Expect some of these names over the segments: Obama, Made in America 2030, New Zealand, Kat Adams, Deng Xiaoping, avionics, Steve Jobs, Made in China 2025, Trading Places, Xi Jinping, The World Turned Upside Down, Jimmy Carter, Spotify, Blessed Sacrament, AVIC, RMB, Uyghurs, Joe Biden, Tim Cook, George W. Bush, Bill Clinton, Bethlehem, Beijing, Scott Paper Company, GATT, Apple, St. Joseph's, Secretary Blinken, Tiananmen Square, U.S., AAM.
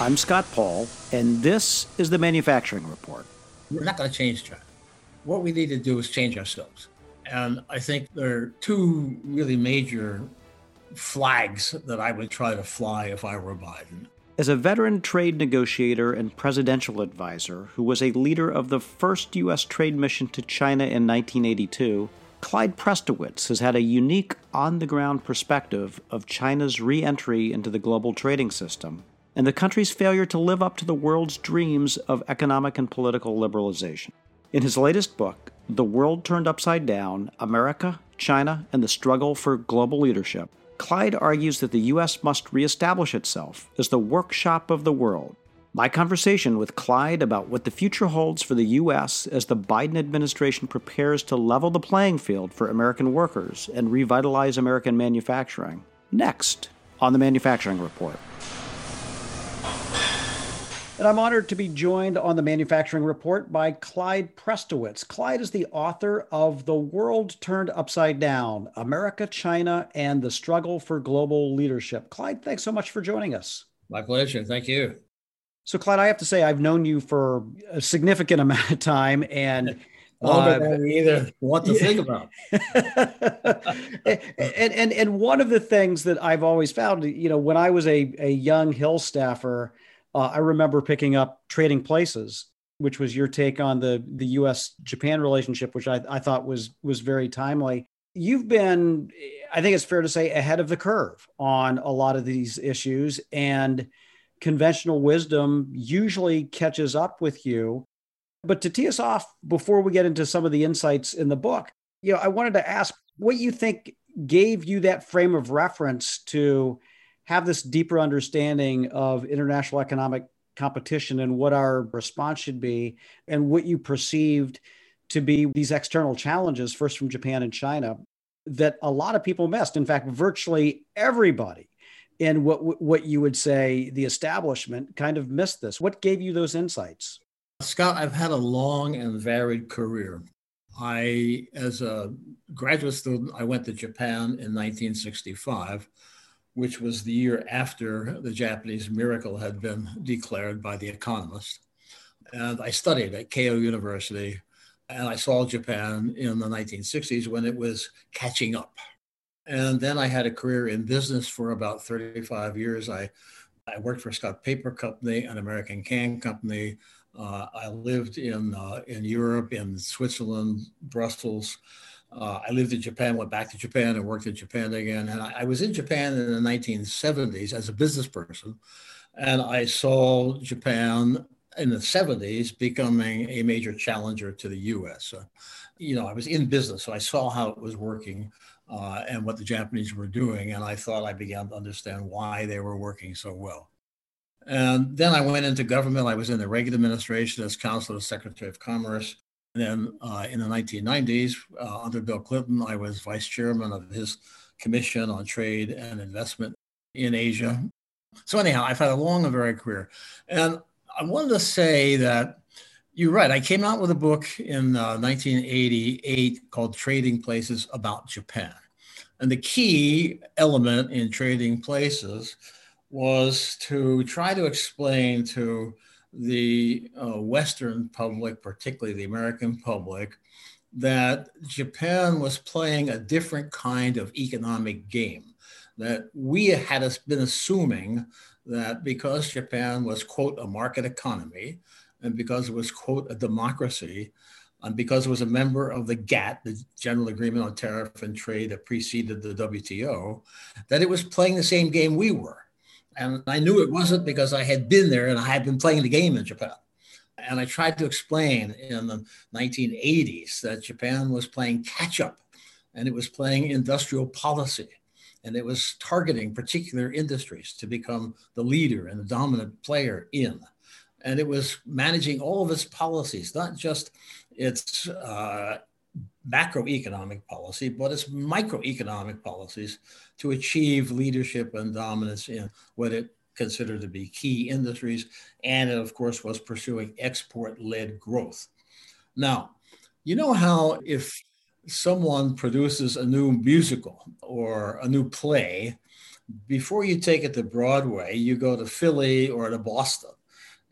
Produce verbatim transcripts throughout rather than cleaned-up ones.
I'm Scott Paul, and this is the Manufacturing Report. We're not going to change China. What we need to do is change ourselves. And I think there are two really major flags that I would try to fly if I were Biden. As a veteran trade negotiator and presidential advisor who was a leader of the first U S trade mission to China in nineteen eighty-two, Clyde Prestowitz has had a unique on-the-ground perspective of China's re-entry into the global trading system and the country's failure to live up to the world's dreams of economic and political liberalization. In his latest book, The World Turned Upside Down, America, China, and the Struggle for Global Leadership, Clyde argues that the U S must reestablish itself as the workshop of the world. My conversation with Clyde about what the future holds for the U S as the Biden administration prepares to level the playing field for American workers and revitalize American manufacturing. Next on the Manufacturing Report. And I'm honored to be joined on the Manufacturing Report by Clyde Prestowitz. Clyde is the author of The World Turned Upside Down, America, China, and the Struggle for Global Leadership. Clyde, thanks so much for joining us. My pleasure. Thank you. So, Clyde, I have to say I've known you for a significant amount of time, and a little bit that we either want to think about. and, and, and one of the things that I've always found, you know, when I was a, a young Hill staffer, Uh, I remember picking up Trading Places, which was your take on the, the U S Japan relationship, which I, I thought was was very timely. You've been, I think it's fair to say, ahead of the curve on a lot of these issues, and conventional wisdom usually catches up with you. But to tee us off, before we get into some of the insights in the book, you know, I wanted to ask what you think gave you that frame of reference to have this deeper understanding of international economic competition and what our response should be, and what you perceived to be these external challenges, first from Japan and China, that a lot of people missed. In fact, virtually everybody in what what you would say the establishment kind of missed this. What gave you those insights? Scott, I've had a long and varied career. I, as a graduate student, I went to Japan in nineteen sixty-five. Which was the year after the Japanese miracle had been declared by The Economist. And I studied at Keio University, and I saw Japan in the nineteen sixties when it was catching up. And then I had a career in business for about thirty-five years. I, I worked for Scott Paper Company, an American can company. Uh, I lived in, uh, in Europe, in Switzerland, Brussels. Uh, I lived in Japan, went back to Japan and worked in Japan again. And I, I was in Japan in the nineteen seventies as a business person. And I saw Japan in the seventies becoming a major challenger to the U S. So, you know, I was in business, so I saw how it was working uh, and what the Japanese were doing. And I thought I began to understand why they were working so well. And then I went into government. I was in the Reagan administration as counselor to Secretary of Commerce. Then uh, in the nineteen nineties, uh, under Bill Clinton, I was vice chairman of his commission on trade and investment in Asia. So anyhow, I've had a long and varied career. And I wanted to say that you're right. I came out with a book in uh, nineteen eighty-eight called Trading Places about Japan. And the key element in Trading Places was to try to explain to the uh, Western public, particularly the American public, that Japan was playing a different kind of economic game, that we had been assuming that because Japan was, quote, a market economy, and because it was, quote, a democracy, and because it was a member of the GATT, the General Agreement on Tariff and Trade that preceded the W T O, that it was playing the same game we were. And I knew it wasn't because I had been there and I had been playing the game in Japan. And I tried to explain in the nineteen eighties that Japan was playing catch up, and it was playing industrial policy, and it was targeting particular industries to become the leader and the dominant player in. And it was managing all of its policies, not just its uh, macroeconomic policy, but it's microeconomic policies to achieve leadership and dominance in what it considered to be key industries. And it, of course, was pursuing export-led growth. Now, you know how if someone produces a new musical or a new play, before you take it the broad way, you go to Philly or to Boston.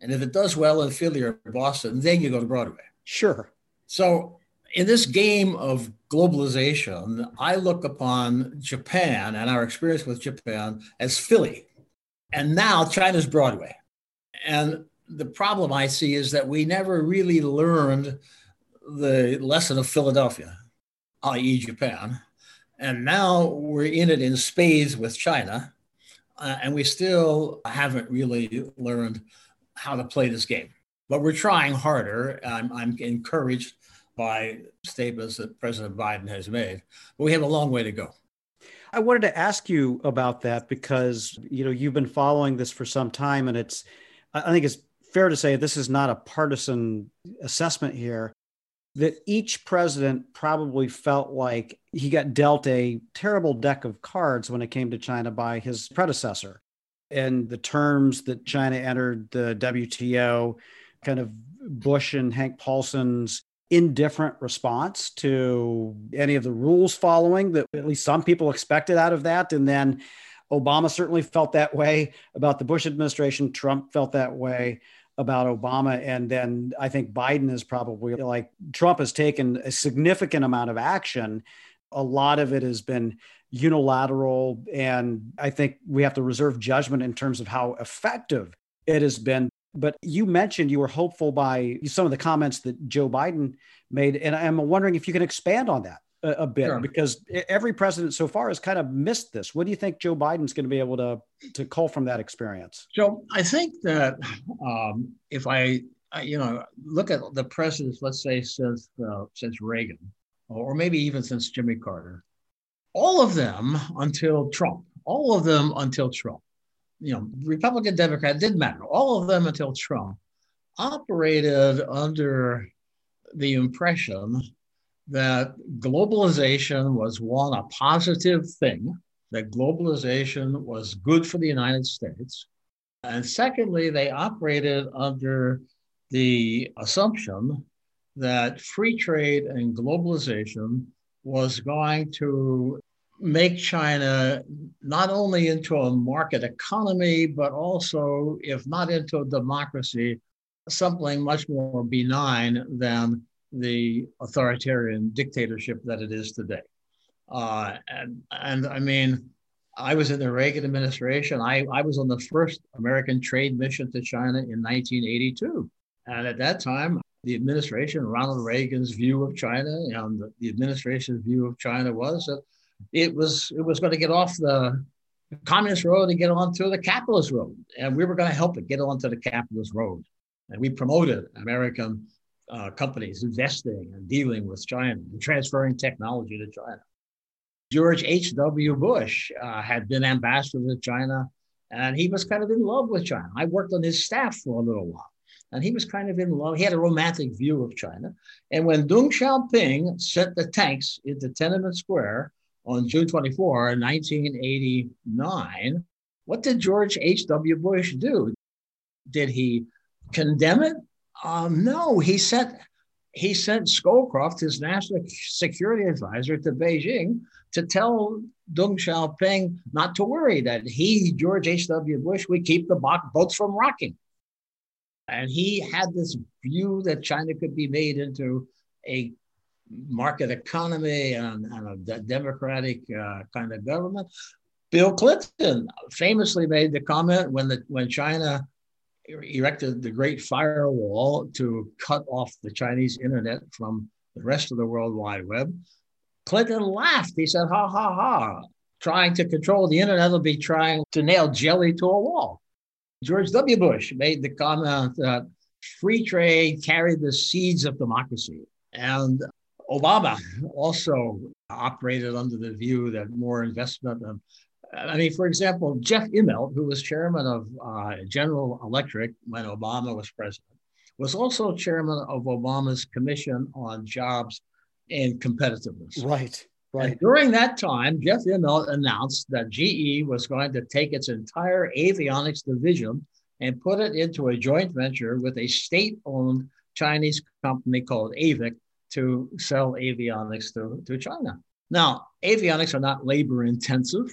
And if it does well in Philly or Boston, then you go to Broadway. Sure. So in this game of globalization, I look upon Japan and our experience with Japan as Philly. And now China's Broadway. And the problem I see is that we never really learned the lesson of Philadelphia, that is. Japan. And now we're in it in spades with China, uh, and we still haven't really learned how to play this game. But we're trying harder. I'm, I'm encouraged by statements that President Biden has made. But we have a long way to go. I wanted to ask you about that because, you know, you've been following this for some time, and it's, I think it's fair to say this is not a partisan assessment here, that each president probably felt like he got dealt a terrible deck of cards when it came to China by his predecessor. And the terms that China entered the W T O, kind of Bush and Hank Paulson's indifferent response to any of the rules following that at least some people expected out of that. And then Obama certainly felt that way about the Bush administration. Trump felt that way about Obama. And then I think Biden is probably like, Trump has taken a significant amount of action. A lot of it has been unilateral. And I think we have to reserve judgment in terms of how effective it has been. But you mentioned you were hopeful by some of the comments that Joe Biden made. And I'm wondering if you can expand on that a, a bit, sure. Because every president so far has kind of missed this. What do you think Joe Biden's going to be able to, to cull from that experience? So I think that um, if I, I, you know, look at the presidents, let's say since, uh, since Reagan, or maybe even since Jimmy Carter, all of them until Trump, all of them until Trump, you know, Republican, Democrat, didn't matter. All of them until Trump operated under the impression that globalization was, one, a positive thing, that globalization was good for the United States. And secondly, they operated under the assumption that free trade and globalization was going to make China not only into a market economy, but also, if not into a democracy, something much more benign than the authoritarian dictatorship that it is today. Uh, and, and I mean, I was in the Reagan administration. I, I was on the first American trade mission to China in nineteen eighty-two. And at that time, the administration, Ronald Reagan's view of China, and the, the administration's view of China was that It was it was going to get off the communist road and get onto the capitalist road. And we were going to help it get onto the capitalist road. And we promoted American uh, companies investing and dealing with China and transferring technology to China. George H W Bush uh, had been ambassador to China, and he was kind of in love with China. I worked on his staff for a little while, and he was kind of in love. He had a romantic view of China. And when Deng Xiaoping sent the tanks into Tiananmen Square, on June twenty-fourth, nineteen eighty-nine, what did George H W Bush do? Did he condemn it? Um, no, he sent, he sent Scowcroft, his national security advisor, to Beijing to tell Deng Xiaoping not to worry, that he, George H W Bush, would keep the bo- boats from rocking. And he had this view that China could be made into a market economy and, and a democratic uh, kind of government. Bill Clinton famously made the comment when the when China erected the Great Firewall to cut off the Chinese internet from the rest of the World Wide Web. Clinton laughed. He said, ha, ha, ha, trying to control the internet will be trying to nail jelly to a wall. George W. Bush made the comment that free trade carried the seeds of democracy. And Obama also operated under the view that more investment. Um, I mean, for example, Jeff Immelt, who was chairman of uh, General Electric when Obama was president, was also chairman of Obama's Commission on Jobs and Competitiveness. Right, right. And during that time, Jeff Immelt announced that G E was going to take its entire avionics division and put it into a joint venture with a state-owned Chinese company called AVIC, to sell avionics to, to China. Now, avionics are not labor intensive.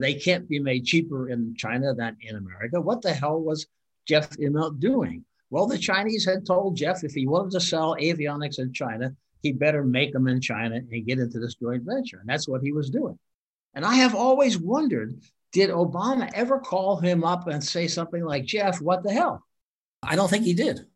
They can't be made cheaper in China than in America. What the hell was Jeff Immelt doing? Well, the Chinese had told Jeff if he wanted to sell avionics in China, he better make them in China and get into this joint venture. And that's what he was doing. And I have always wondered, did Obama ever call him up and say something like, Jeff, what the hell? I don't think he did.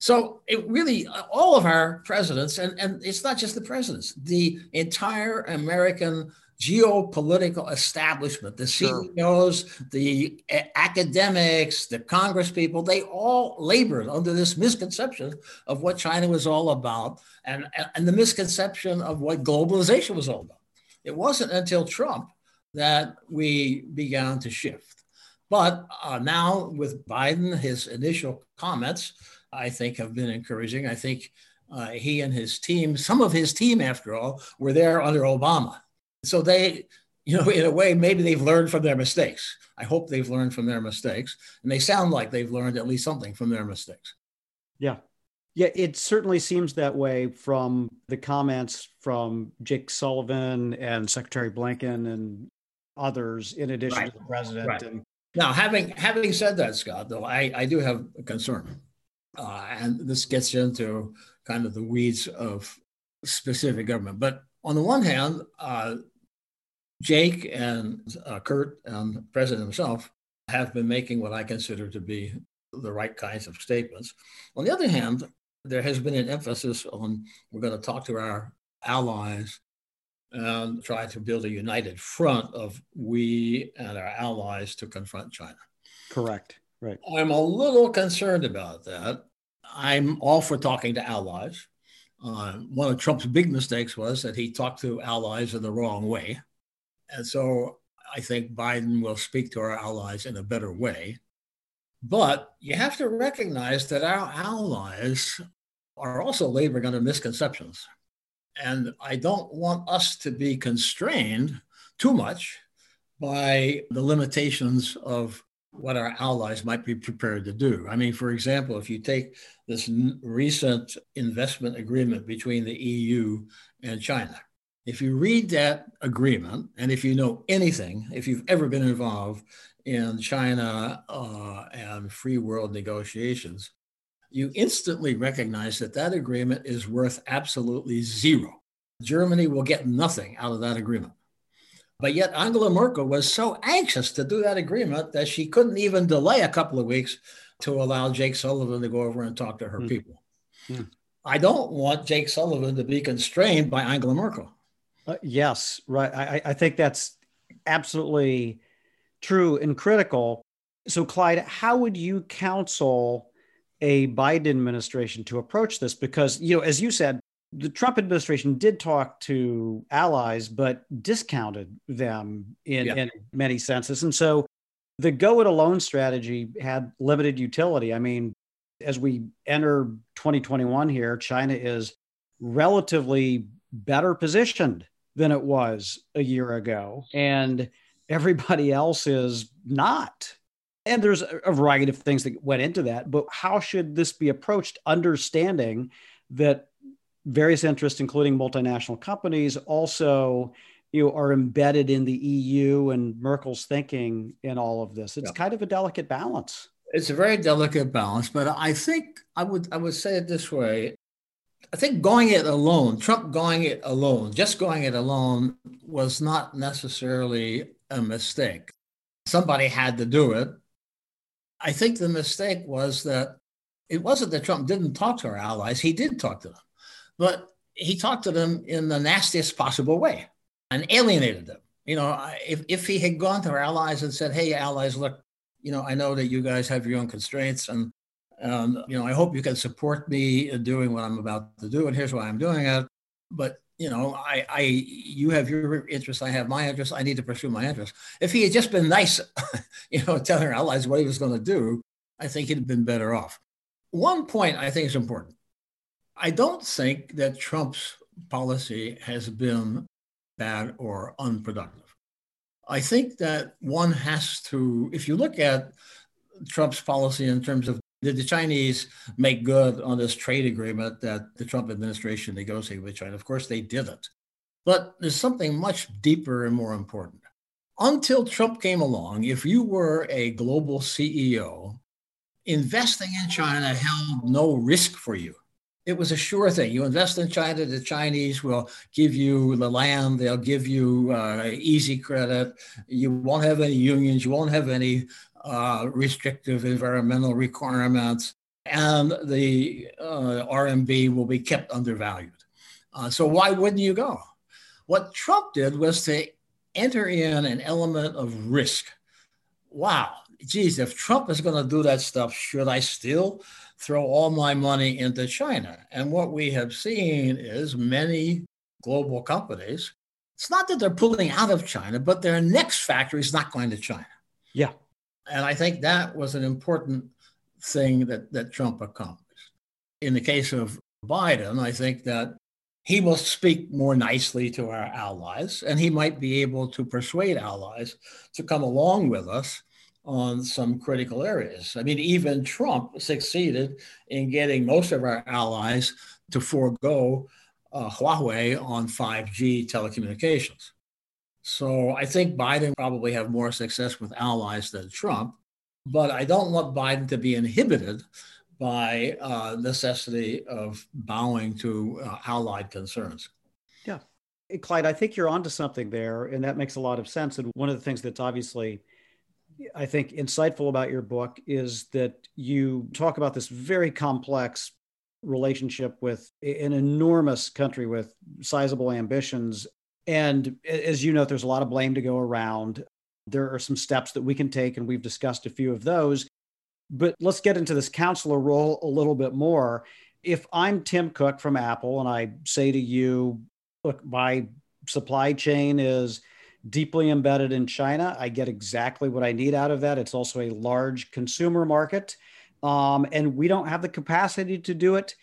So it really, all of our presidents, and, and it's not just the presidents, the entire American geopolitical establishment, the C E Os, sure. the academics, the Congress people, they all labored under this misconception of what China was all about and, and the misconception of what globalization was all about. It wasn't until Trump that we began to shift. But uh, now with Biden, his initial comments, I think have been encouraging. I think uh, he and his team, some of his team, after all, were there under Obama. So they, you know, in a way, maybe they've learned from their mistakes. I hope they've learned from their mistakes. And they sound like they've learned at least something from their mistakes. Yeah. Yeah, it certainly seems that way from the comments from Jake Sullivan and Secretary Blinken and others, in addition right. to the president. Right. And- now, having having said that, Scott, though, I, I do have a concern. Uh, and this gets into kind of the weeds of specific government. But on the one hand, uh, Jake and uh, Kurt and the president himself have been making what I consider to be the right kinds of statements. On the other hand, there has been an emphasis on we're going to talk to our allies and try to build a united front of we and our allies to confront China. Correct. Right. I'm a little concerned about that. I'm all for talking to allies. Uh, one of Trump's big mistakes was that he talked to allies in the wrong way. And so I think Biden will speak to our allies in a better way. But you have to recognize that our allies are also laboring under misconceptions. And I don't want us to be constrained too much by the limitations of what our allies might be prepared to do. I mean, for example, if you take this n- recent investment agreement between the E U and China, if you read that agreement, and if you know anything, if you've ever been involved in China uh, and free world negotiations, you instantly recognize that that agreement is worth absolutely zero. Germany will get nothing out of that agreement. But yet Angela Merkel was so anxious to do that agreement that she couldn't even delay a couple of weeks to allow Jake Sullivan to go over and talk to her mm. people. Mm. I don't want Jake Sullivan to be constrained by Angela Merkel. Uh, yes, right. I, I think that's absolutely true and critical. So Clyde, how would you counsel a Biden administration to approach this? Because, you know, as you said, the Trump administration did talk to allies, but discounted them in, yeah. in many senses. And so the go it alone strategy had limited utility. I mean, as we enter twenty twenty-one here, China is relatively better positioned than it was a year ago. And everybody else is not. And there's a variety of things that went into that. But how should this be approached, understanding that various interests, including multinational companies, also you know, are embedded in the E U and Merkel's thinking in all of this? It's yeah. kind of a delicate balance. It's a very delicate balance, but I think I would I would say it this way. I think going it alone, Trump going it alone, just going it alone was not necessarily a mistake. Somebody had to do it. I think the mistake was that it wasn't that Trump didn't talk to our allies. He did talk to them. But he talked to them in the nastiest possible way and alienated them. You know, if, if he had gone to our allies and said, hey, allies, look, you know, I know that you guys have your own constraints and, and, you know, I hope you can support me in doing what I'm about to do. And here's why I'm doing it. But, you know, I, I you have your interests. I have my interests. I need to pursue my interests. If he had just been nice, you know, telling our allies what he was going to do, I think he'd have been better off. One point I think is important. I don't think that Trump's policy has been bad or unproductive. I think that one has to, if you look at Trump's policy in terms of did the Chinese make good on this trade agreement that the Trump administration negotiated with China? Of course, they didn't. But there's something much deeper and more important. until Trump came along, if you were a global C E O, investing in China held no risk for you. It was a sure thing. You invest in China, the Chinese will give you the land, they'll give you uh, easy credit, you won't have any unions, you won't have any uh, restrictive environmental requirements, and the uh, R M B will be kept undervalued. Uh, so why wouldn't you go? What Trump did was to enter in an element of risk. Wow, geez, if Trump is going to do that stuff, should I still throw all my money into China? And what we have seen is many global companies, it's not that they're pulling out of China, but their next factory is not going to China. Yeah. And I think that was an important thing that, that Trump accomplished. In the case of Biden, I think that he will speak more nicely to our allies, and he might be able to persuade allies to come along with us on some critical areas. I mean, even Trump succeeded in getting most of our allies to forego uh, Huawei on five G telecommunications. So I think Biden probably have more success with allies than Trump, but I don't want Biden to be inhibited by uh, necessity of bowing to uh, allied concerns. Yeah. Clyde, I think you're onto something there, and that makes a lot of sense. And one of the things that's obviously, I think, insightful about your book is that you talk about this very complex relationship with an enormous country with sizable ambitions. And as you know, there's a lot of blame to go around. There are some steps that we can take, and we've discussed a few of those. But let's get into this counselor role a little bit more. If I'm Tim Cook from Apple and I say to you, look, my supply chain is deeply embedded in China, I get exactly what I need out of that. It's also a large consumer market, um, and we don't have the capacity to do it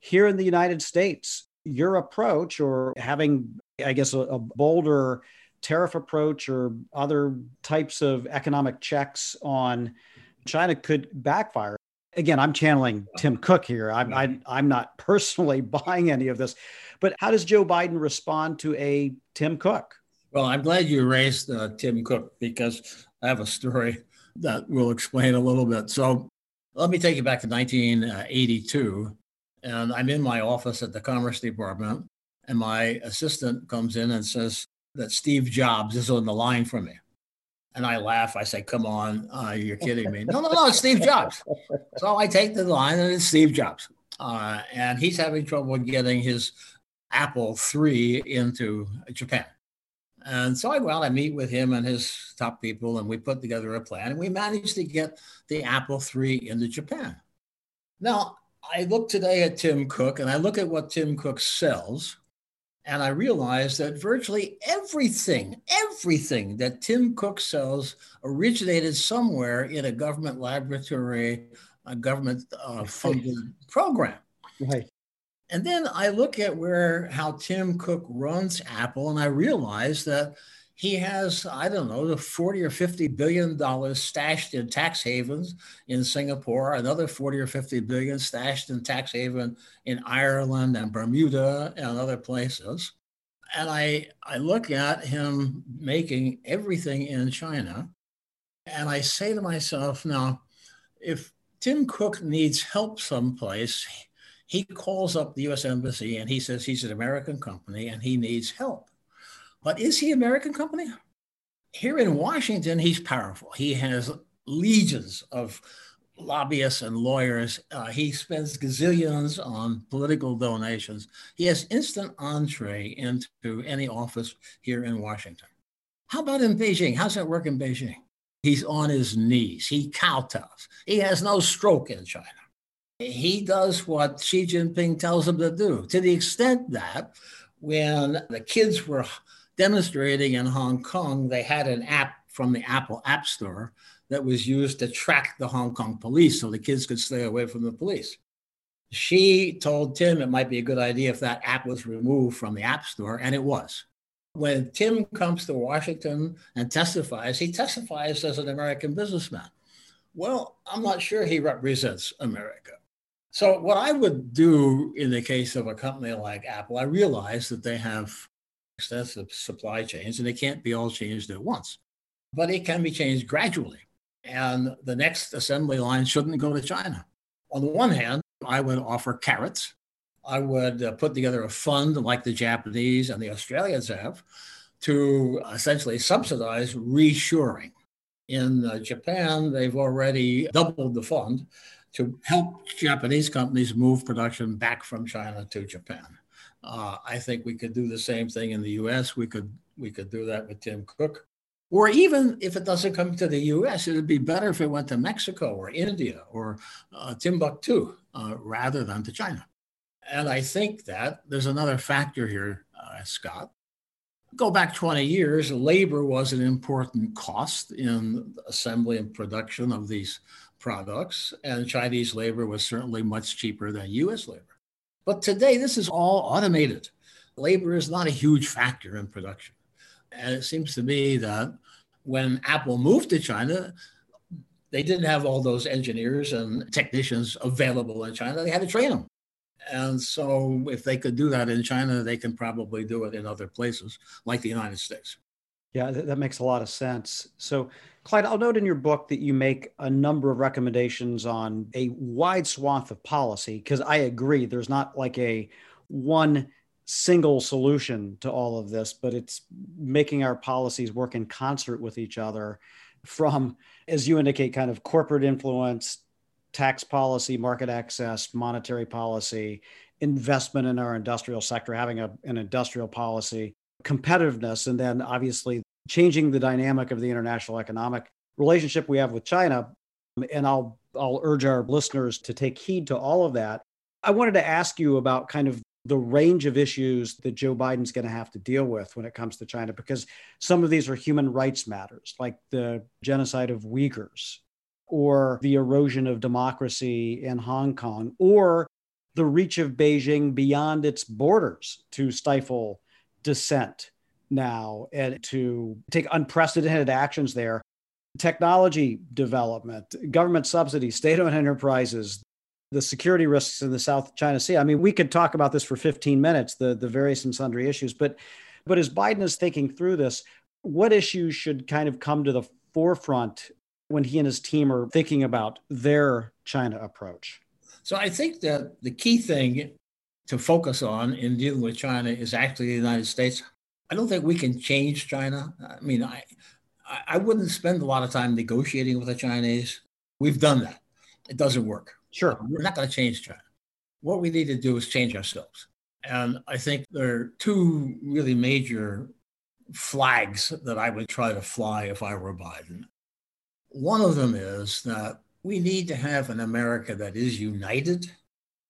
here in the United States. Your approach, or having, I guess, a, a bolder tariff approach or other types of economic checks on China could backfire. Again, I'm channeling Tim Cook here. I'm, I, I'm not personally buying any of this, but how does Joe Biden respond to a Tim Cook? Well, I'm glad you raised uh, Tim Cook, because I have a story that will explain a little bit. So let me take you back to nineteen eighty-two. And I'm in my office at the Commerce Department, and my assistant comes in and says that Steve Jobs is on the line for me. And I laugh. I say, come on, uh, you're kidding me. No, no, no, it's Steve Jobs. So I take the line, and it's Steve Jobs. Uh, and he's having trouble getting his Apple three into Japan. And so I go out, I meet with him and his top people, and we put together a plan. And we managed to get the Apple three into Japan. Now, I look today at Tim Cook, and I look at what Tim Cook sells. And I realized that virtually everything, everything that Tim Cook sells originated somewhere in a government laboratory, a government uh, funded program. Right. And then I look at where, how Tim Cook runs Apple, and I realize that he has, I don't know, the forty or fifty billion dollars stashed in tax havens in Singapore, another forty or fifty billion stashed in tax haven in Ireland and Bermuda and other places. And I, I look at him making everything in China, and I say to myself, now, if Tim Cook needs help someplace, he calls up the U S Embassy and he says he's an American company and he needs help. But is he an American company? Here in Washington, he's powerful. He has legions of lobbyists and lawyers. Uh, he spends gazillions on political donations. He has instant entree into any office here in Washington. How about in Beijing? How's that work in Beijing? He's on his knees. He kowtows. He has no stroke in China. He does what Xi Jinping tells him to do, to the extent that when the kids were demonstrating in Hong Kong, they had an app from the Apple App Store that was used to track the Hong Kong police so the kids could stay away from the police. She told Tim it might be a good idea if that app was removed from the App Store, and it was. When Tim comes to Washington and testifies, he testifies as an American businessman. Well, I'm not sure he represents America. So what I would do in the case of a company like Apple, I realize that they have extensive supply chains and they can't be all changed at once. but it can be changed gradually. And the next assembly line shouldn't go to China. On the one hand, I would offer carrots. I would uh, put together a fund like the Japanese and the Australians have to essentially subsidize reshoring. In uh, Japan, they've already doubled the fund to help Japanese companies move production back from China to Japan. Uh, I think we could do the same thing in the U S. We could, we could do that with Tim Cook. Or even if it doesn't come to the U S, it would be better if it went to Mexico or India or uh, Timbuktu uh, rather than to China. And I think that there's another factor here, uh, Scott. Go back twenty years, labor was an important cost in assembly and production of these products, and Chinese labor was certainly much cheaper than U S labor. But today, this is all automated. Labor is not a huge factor in production. And it seems to me that when Apple moved to China, they didn't have all those engineers and technicians available in China. They had to train them. And so if they could do that in China, they can probably do it in other places like the United States. Yeah, that makes a lot of sense. So, Clyde, I'll note in your book that you make a number of recommendations on a wide swath of policy, because I agree, there's not like a one single solution to all of this, but it's making our policies work in concert with each other from, as you indicate, kind of corporate influence, tax policy, market access, monetary policy, investment in our industrial sector, having a, an industrial policy, competitiveness, and then obviously changing the dynamic of the international economic relationship we have with China. And I'll, I'll urge our listeners to take heed to all of that. I wanted to ask you about kind of the range of issues that Joe Biden's going to have to deal with when it comes to China, because some of these are human rights matters, like the genocide of Uyghurs, or the erosion of democracy in Hong Kong, or the reach of Beijing beyond its borders to stifle dissent now and to take unprecedented actions there. Technology development, government subsidies, state-owned enterprises, the security risks in the South China Sea. I mean, we could talk about this for fifteen minutes, the, the various and sundry issues, but, but as Biden is thinking through this, what issues should kind of come to the forefront when he and his team are thinking about their China approach? So I think that the key thing to focus on in dealing with China is actually the United States. I don't think we can change China. I mean, I, I wouldn't spend a lot of time negotiating with the Chinese. We've done that. It doesn't work. Sure. We're not going to change China. What we need to do is change ourselves. And I think there are two really major flags that I would try to fly if I were Biden. One of them is that we need to have an America that is united,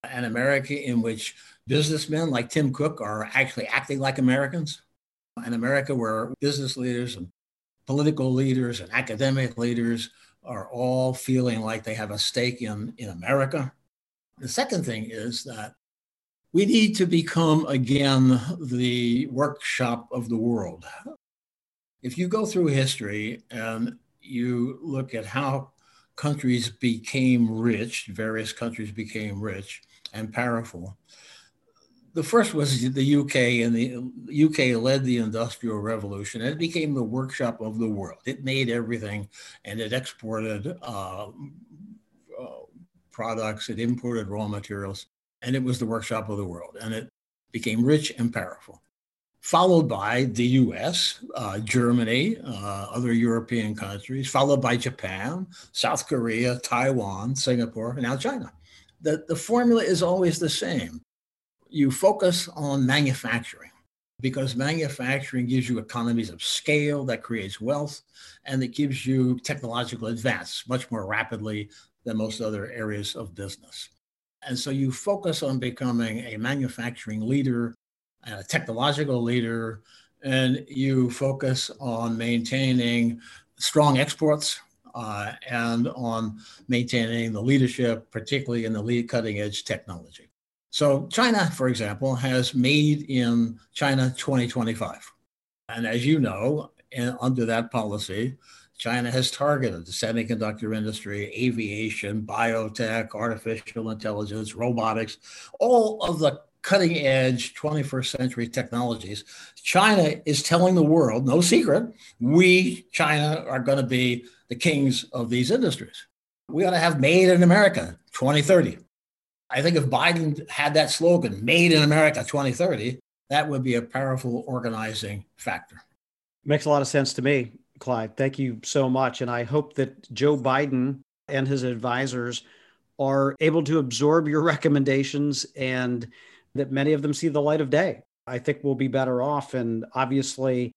an America in which businessmen like Tim Cook are actually acting like Americans, an America where business leaders and political leaders and academic leaders are all feeling like they have a stake in, in America. The second thing is that we need to become, again, the workshop of the world. If you go through history and you look at how countries became rich, various countries became rich and powerful. The first was the U K, and the U K led the Industrial Revolution, and it became the workshop of the world. It made everything, and it exported uh, uh, products, it imported raw materials, and it was the workshop of the world, and it became rich and powerful. Followed by the U S, uh, Germany, uh, other European countries, followed by Japan, South Korea, Taiwan, Singapore, and now China. The, the formula is always the same. You focus on manufacturing because manufacturing gives you economies of scale that creates wealth, and it gives you technological advance much more rapidly than most other areas of business. And so you focus on becoming a manufacturing leader and a technological leader, and you focus on maintaining strong exports uh, and on maintaining the leadership, particularly in the lead cutting edge technology. So China, for example, has Made in China twenty twenty-five. And as you know, in, under that policy, China has targeted the semiconductor industry, aviation, biotech, artificial intelligence, robotics, all of the cutting edge twenty-first century technologies, China is telling the world, no secret, we, China, are going to be the kings of these industries. We ought to have Made in America twenty thirty. I think if Biden had that slogan, Made in America twenty thirty, that would be a powerful organizing factor. Makes a lot of sense to me, Clyde. Thank you so much. And I hope that Joe Biden and his advisors are able to absorb your recommendations and that many of them see the light of day. I think we'll be better off. And obviously,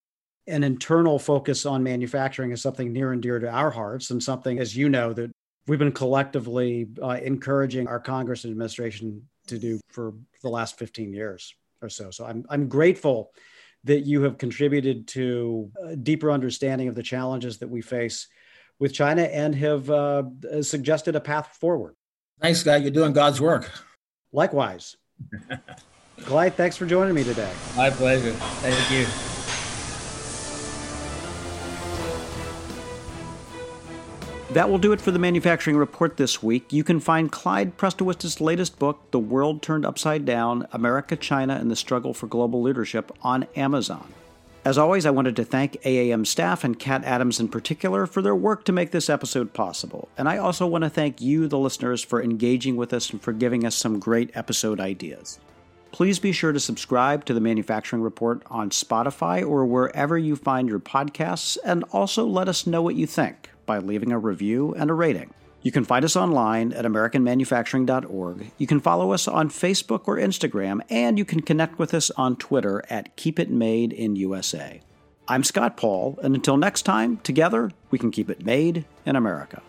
an internal focus on manufacturing is something near and dear to our hearts and something, as you know, that we've been collectively uh, encouraging our Congress and administration to do for the last fifteen years or so. So I'm, I'm grateful that you have contributed to a deeper understanding of the challenges that we face with China and have uh, suggested a path forward. Thanks, Scott. You're doing God's work. Likewise. Clyde, thanks for joining me today. My pleasure. Thank you. That will do it for the Manufacturing Report this week. You can find Clyde Prestowitz's latest book, The World Turned Upside Down, America, China, and the Struggle for Global Leadership, on Amazon. As always, I wanted to thank A A M staff and Kat Adams in particular for their work to make this episode possible. And I also want to thank you, the listeners, for engaging with us and for giving us some great episode ideas. Please be sure to subscribe to the Manufacturing Report on Spotify or wherever you find your podcasts, and also let us know what you think by leaving a review and a rating. You can find us online at american manufacturing dot org. You can follow us on Facebook or Instagram, and you can connect with us on Twitter at Keep It Made in U S A. I'm Scott Paul, and until next time, together, we can keep it made in America.